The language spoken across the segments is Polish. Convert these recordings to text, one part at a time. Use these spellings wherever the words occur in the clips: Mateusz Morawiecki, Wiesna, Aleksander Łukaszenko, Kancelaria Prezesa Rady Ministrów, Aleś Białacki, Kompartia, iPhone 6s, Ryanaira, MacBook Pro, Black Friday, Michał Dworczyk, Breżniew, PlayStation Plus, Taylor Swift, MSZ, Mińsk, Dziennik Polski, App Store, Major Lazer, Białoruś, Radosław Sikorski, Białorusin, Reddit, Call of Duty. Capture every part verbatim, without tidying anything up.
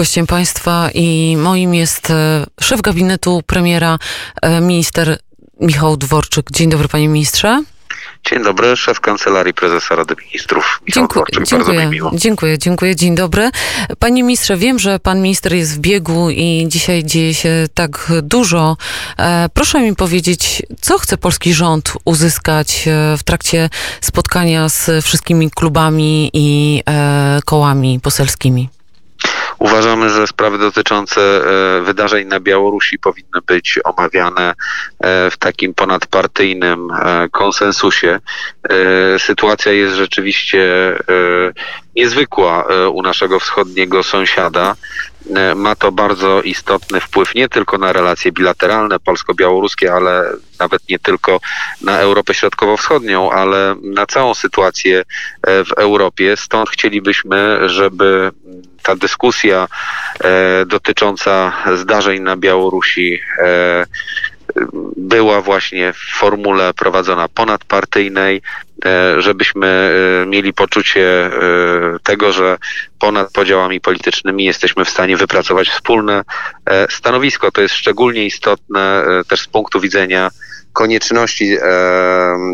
Gościem Państwa i moim jest szef gabinetu premiera, minister Michał Dworczyk. Dzień dobry, panie ministrze. Dzień dobry, szef Kancelarii Prezesa Rady Ministrów. Dziękuję, dziękuję, bardzo mi miło. Dziękuję, dziękuję, dzień dobry. Panie ministrze, wiem, że pan minister jest w biegu i dzisiaj dzieje się tak dużo. Proszę mi powiedzieć, co chce polski rząd uzyskać w trakcie spotkania z wszystkimi klubami i kołami poselskimi? Uważamy, że sprawy dotyczące wydarzeń na Białorusi powinny być omawiane w takim ponadpartyjnym konsensusie. Sytuacja jest rzeczywiście niezwykła u naszego wschodniego sąsiada. Ma to bardzo istotny wpływ nie tylko na relacje bilateralne polsko-białoruskie, ale nawet nie tylko na Europę Środkowo-Wschodnią, ale na całą sytuację w Europie. Stąd chcielibyśmy, żeby ta dyskusja e, dotycząca zdarzeń na Białorusi e, była właśnie w formule prowadzona ponadpartyjnej, e, żebyśmy e, mieli poczucie e, tego, że ponad podziałami politycznymi jesteśmy w stanie wypracować wspólne e, stanowisko. To jest szczególnie istotne e, też z punktu widzenia konieczności e,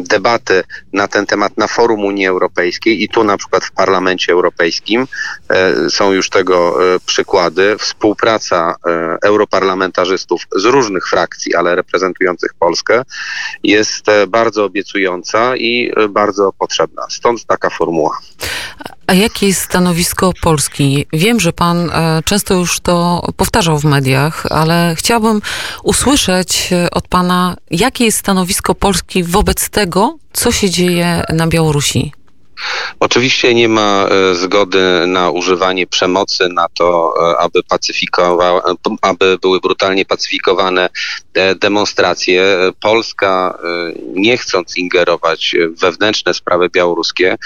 debaty na ten temat na forum Unii Europejskiej i tu na przykład w Parlamencie Europejskim e, są już tego e, przykłady. Współpraca e, europarlamentarzystów z różnych frakcji, ale reprezentujących Polskę jest e, bardzo obiecująca i e, bardzo potrzebna. Stąd taka formuła. A jakie jest stanowisko Polski? Wiem, że pan często już to powtarzał w mediach, ale chciałabym usłyszeć od pana, jakie jest stanowisko Polski wobec tego, co się dzieje na Białorusi? Oczywiście nie ma zgody na używanie przemocy, na to, aby, pacyfikowa- aby były brutalnie pacyfikowane demonstracje. Polska, nie chcąc ingerować w wewnętrzne sprawy białoruskie,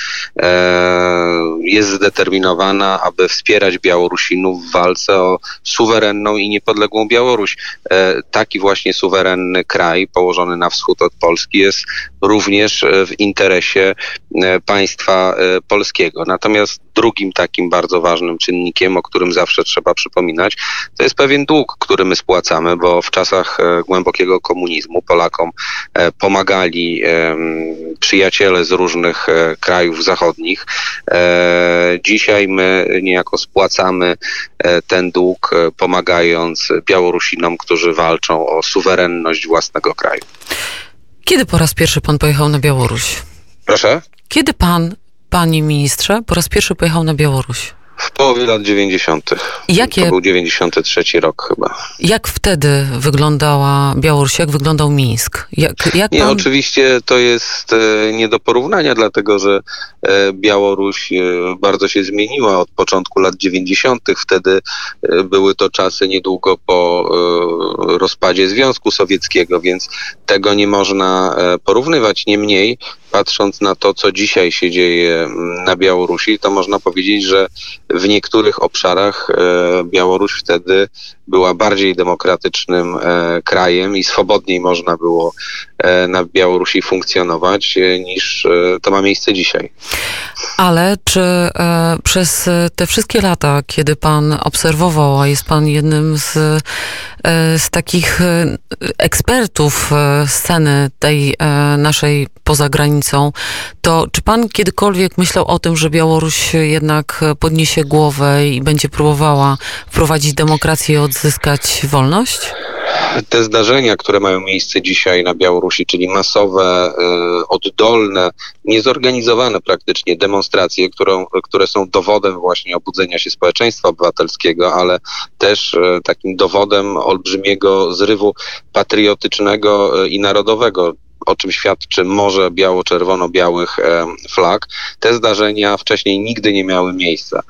jest zdeterminowana, aby wspierać Białorusinów w walce o suwerenną i niepodległą Białoruś. Taki właśnie suwerenny kraj położony na wschód od Polski jest również w interesie państw polskiego. Natomiast drugim takim bardzo ważnym czynnikiem, o którym zawsze trzeba przypominać, to jest pewien dług, który my spłacamy, bo w czasach głębokiego komunizmu Polakom pomagali przyjaciele z różnych krajów zachodnich. Dzisiaj my niejako spłacamy ten dług, pomagając Białorusinom, którzy walczą o suwerenność własnego kraju. Kiedy po raz pierwszy pan pojechał na Białoruś? Proszę? Kiedy pan, panie ministrze, po raz pierwszy pojechał na Białoruś? W połowie lat dziewięćdziesiątych. Jakie... To był dziewięćdziesiąty trzeci rok chyba. Jak wtedy wyglądała Białoruś? Jak wyglądał Mińsk? Jak, jak Nie, pan... oczywiście to jest nie do porównania, dlatego że Białoruś bardzo się zmieniła od początku lat dziewięćdziesiątych. Wtedy były to czasy niedługo po rozpadzie Związku Sowieckiego, więc tego nie można porównywać. Niemniej, patrząc na to, co dzisiaj się dzieje na Białorusi, to można powiedzieć, że w niektórych obszarach Białoruś wtedy była bardziej demokratycznym krajem i swobodniej można było na Białorusi funkcjonować niż to ma miejsce dzisiaj. Ale czy przez te wszystkie lata, kiedy pan obserwował, a jest pan jednym z, z takich ekspertów sceny tej naszej poza granicą, to czy pan kiedykolwiek myślał o tym, że Białoruś jednak podniesie głowę i będzie próbowała wprowadzić demokrację i odzyskać wolność? Te zdarzenia, które mają miejsce dzisiaj na Białorusi, czyli masowe, oddolne, niezorganizowane praktycznie demonstracje, którą, które są dowodem właśnie obudzenia się społeczeństwa obywatelskiego, ale też takim dowodem olbrzymiego zrywu patriotycznego i narodowego, o czym świadczy morze biało-czerwono-białych flag, te zdarzenia wcześniej nigdy nie miały miejsca.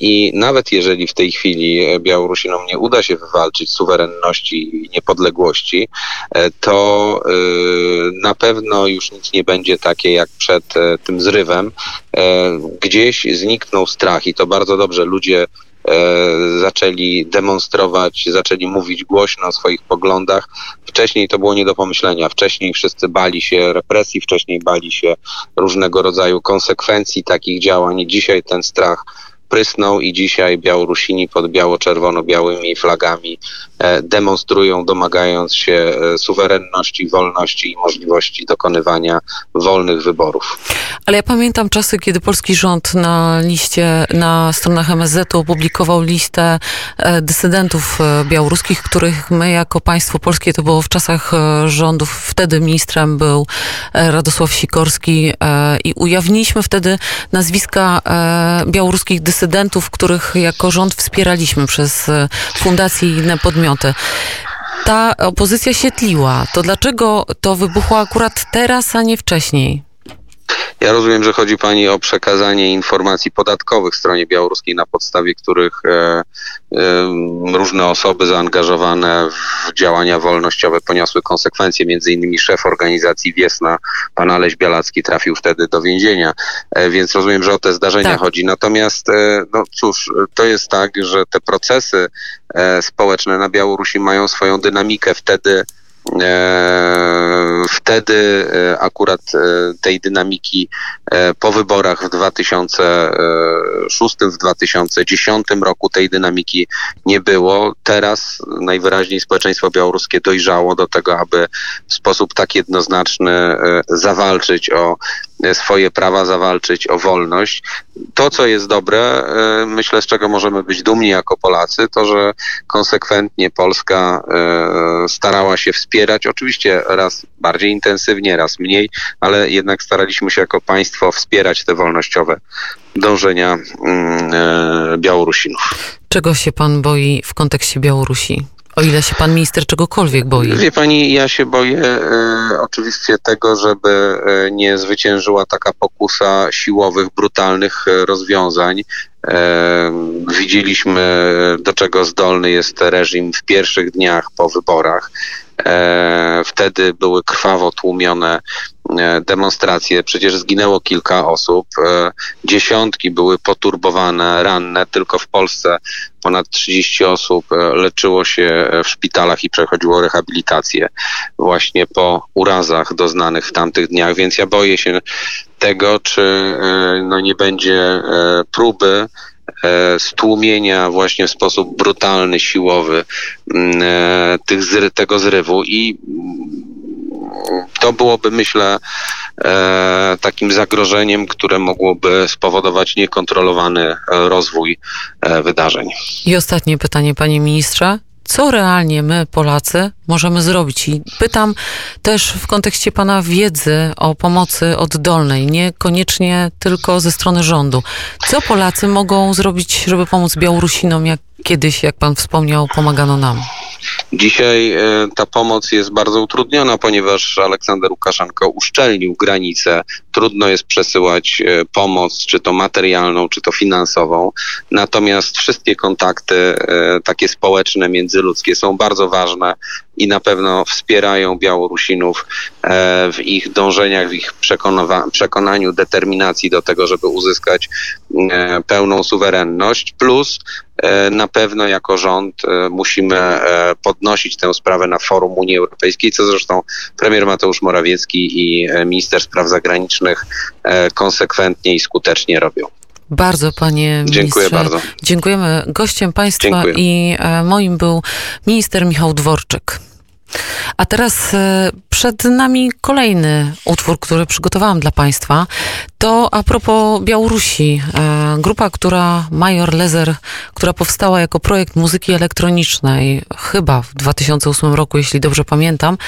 I nawet jeżeli w tej chwili Białorusinom nie uda się wywalczyć suwerenności i niepodległości, to na pewno już nic nie będzie takie jak przed tym zrywem. Gdzieś zniknął strach i to bardzo dobrze. Ludzie zaczęli demonstrować, zaczęli mówić głośno o swoich poglądach. Wcześniej to było nie do pomyślenia. Wcześniej wszyscy bali się represji, wcześniej bali się różnego rodzaju konsekwencji takich działań. Dzisiaj ten strach prysnął i dzisiaj Białorusini pod biało-czerwono-białymi flagami demonstrują, domagając się suwerenności, wolności i możliwości dokonywania wolnych wyborów. Ale ja pamiętam czasy, kiedy polski rząd na liście, na stronach M S Z-u opublikował listę dysydentów białoruskich, których my jako państwo polskie, to było w czasach rządów, wtedy ministrem był Radosław Sikorski i ujawniliśmy wtedy nazwiska białoruskich dysydentów, których jako rząd wspieraliśmy przez fundacje i inne podmioty. Ta opozycja się tliła. To dlaczego to wybuchło akurat teraz, a nie wcześniej? Ja rozumiem, że chodzi Pani o przekazanie informacji podatkowych stronie białoruskiej, na podstawie których e, e, różne osoby zaangażowane w działania wolnościowe poniosły konsekwencje. Między innymi szef organizacji Wiesna, pan Aleś Białacki, trafił wtedy do więzienia. E, więc rozumiem, że o te zdarzenia tak chodzi. Natomiast, e, no cóż, to jest tak, że te procesy e, społeczne na Białorusi mają swoją dynamikę. Wtedy Wtedy akurat tej dynamiki po wyborach w dwa tysiące szóstym, w dwa tysiące dziesiątym roku tej dynamiki nie było. Teraz najwyraźniej społeczeństwo białoruskie dojrzało do tego, aby w sposób tak jednoznaczny zawalczyć o swoje prawa, zawalczyć o wolność. To, co jest dobre, myślę, z czego możemy być dumni jako Polacy, to, że konsekwentnie Polska starała się wspierać, oczywiście raz bardziej intensywnie, raz mniej, ale jednak staraliśmy się jako państwo wspierać te wolnościowe dążenia Białorusinów. Czego się pan boi w kontekście Białorusi? O ile się pan minister czegokolwiek boi? Wie pani, ja się boję e, oczywiście tego, żeby e, nie zwyciężyła taka pokusa siłowych, brutalnych e, rozwiązań. E, widzieliśmy, do czego zdolny jest reżim w pierwszych dniach po wyborach. E, wtedy były krwawo tłumione demonstracje, przecież zginęło kilka osób, dziesiątki były poturbowane, ranne, tylko w Polsce ponad trzydzieści osób leczyło się w szpitalach i przechodziło rehabilitację właśnie po urazach doznanych w tamtych dniach, więc ja boję się tego, czy no nie będzie próby stłumienia właśnie w sposób brutalny, siłowy tych, tego zrywu i to byłoby, myślę, e, takim zagrożeniem, które mogłoby spowodować niekontrolowany rozwój e, wydarzeń. I ostatnie pytanie, panie ministrze. Co realnie my, Polacy, możemy zrobić? I pytam też w kontekście pana wiedzy o pomocy oddolnej, niekoniecznie tylko ze strony rządu. Co Polacy mogą zrobić, żeby pomóc Białorusinom, jak kiedyś, jak pan wspomniał, pomagano nam? Dzisiaj e, ta pomoc jest bardzo utrudniona, ponieważ Aleksander Łukaszenko uszczelnił granice. Trudno jest przesyłać e, pomoc, czy to materialną, czy to finansową. Natomiast wszystkie kontakty e, takie społeczne, międzyludzkie są bardzo ważne i na pewno wspierają Białorusinów e, w ich dążeniach, w ich przekonowa- przekonaniu, determinacji do tego, żeby uzyskać e, pełną suwerenność. Plus e, na pewno jako rząd e, musimy e, podnosić tę sprawę na forum Unii Europejskiej, co zresztą premier Mateusz Morawiecki i minister spraw zagranicznych e, konsekwentnie i skutecznie robią. Bardzo, panie ministrze. Dziękuję bardzo. Dziękujemy. Gościem państwa Dziękuję. i e, moim był minister Michał Dworczyk. A teraz e, przed nami kolejny utwór, który przygotowałam dla państwa. To a propos Białorusi. E, grupa, która Major Lazer, która powstała jako projekt muzyki elektronicznej chyba w dwa tysiące ósmym roku, jeśli dobrze pamiętam.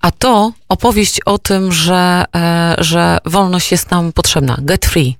A to opowieść o tym, że, e, że wolność jest nam potrzebna. Get free.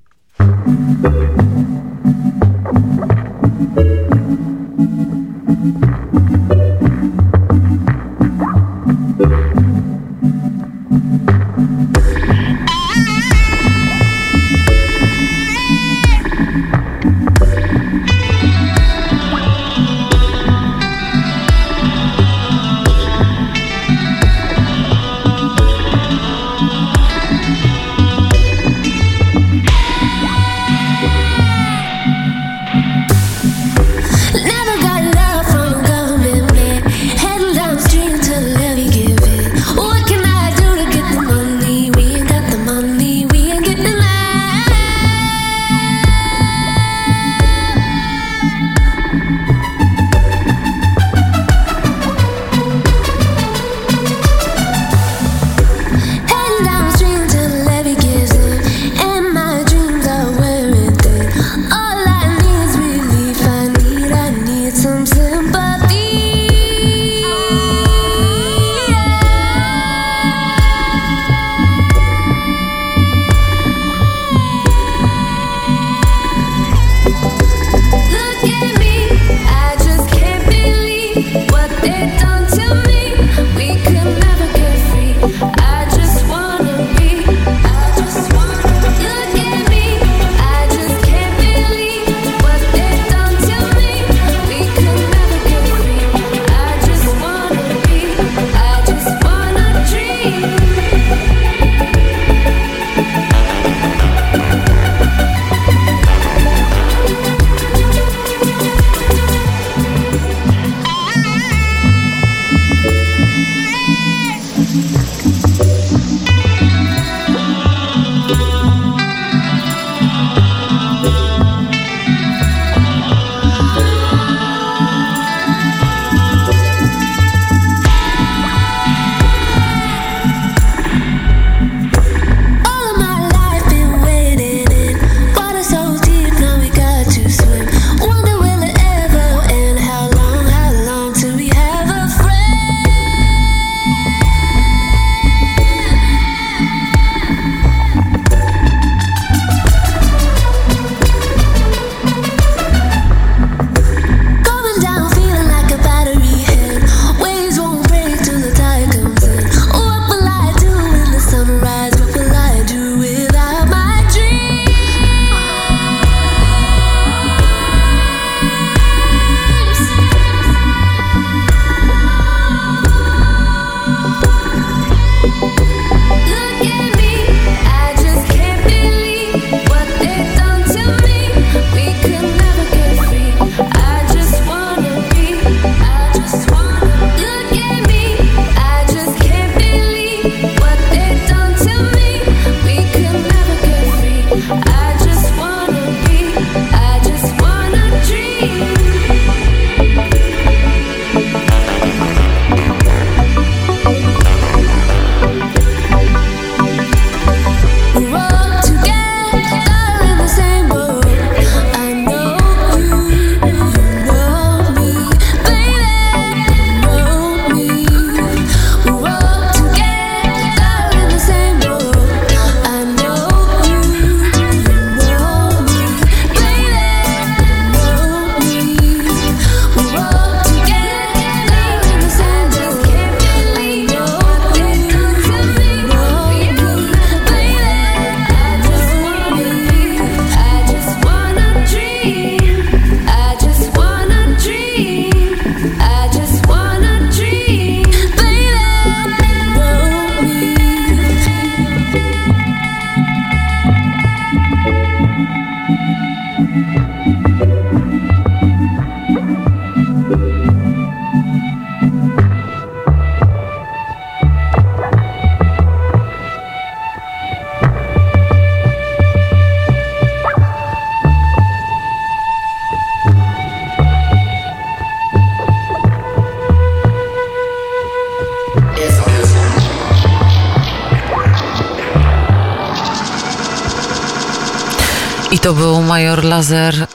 to był Major Lazer,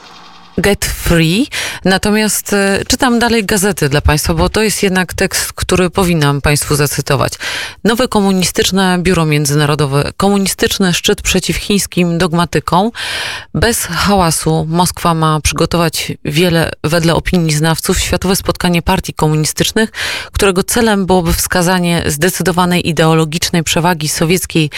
Get Free. Natomiast y, czytam dalej gazety dla Państwa, bo to jest jednak tekst, który powinnam Państwu zacytować. Nowe komunistyczne biuro międzynarodowe. Komunistyczny szczyt przeciw chińskim dogmatykom. Bez hałasu Moskwa ma przygotować wiele, wedle opinii znawców, światowe spotkanie partii komunistycznych, którego celem byłoby wskazanie zdecydowanej ideologicznej przewagi sowieckiej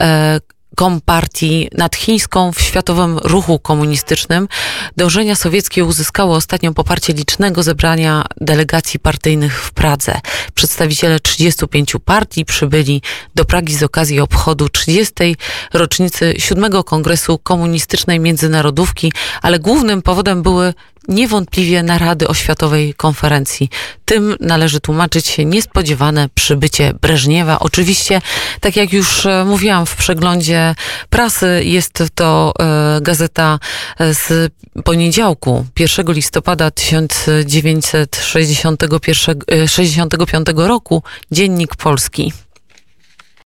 e, Kompartii nad chińską w światowym ruchu komunistycznym. Dążenia sowieckie uzyskały ostatnio poparcie licznego zebrania delegacji partyjnych w Pradze. Przedstawiciele trzydziestu pięciu partii przybyli do Pragi z okazji obchodu trzydziestej rocznicy siódmego Kongresu Komunistycznej Międzynarodówki, ale głównym powodem były niewątpliwie narady o światowej konferencji. Tym należy tłumaczyć się niespodziewane przybycie Breżniewa. Oczywiście, tak jak już mówiłam w przeglądzie prasy, jest to e, gazeta z poniedziałku, pierwszego listopada tysiąc dziewięćset sześćdziesiątego pierwszego, sześćdziesiątego piątego roku, Dziennik Polski.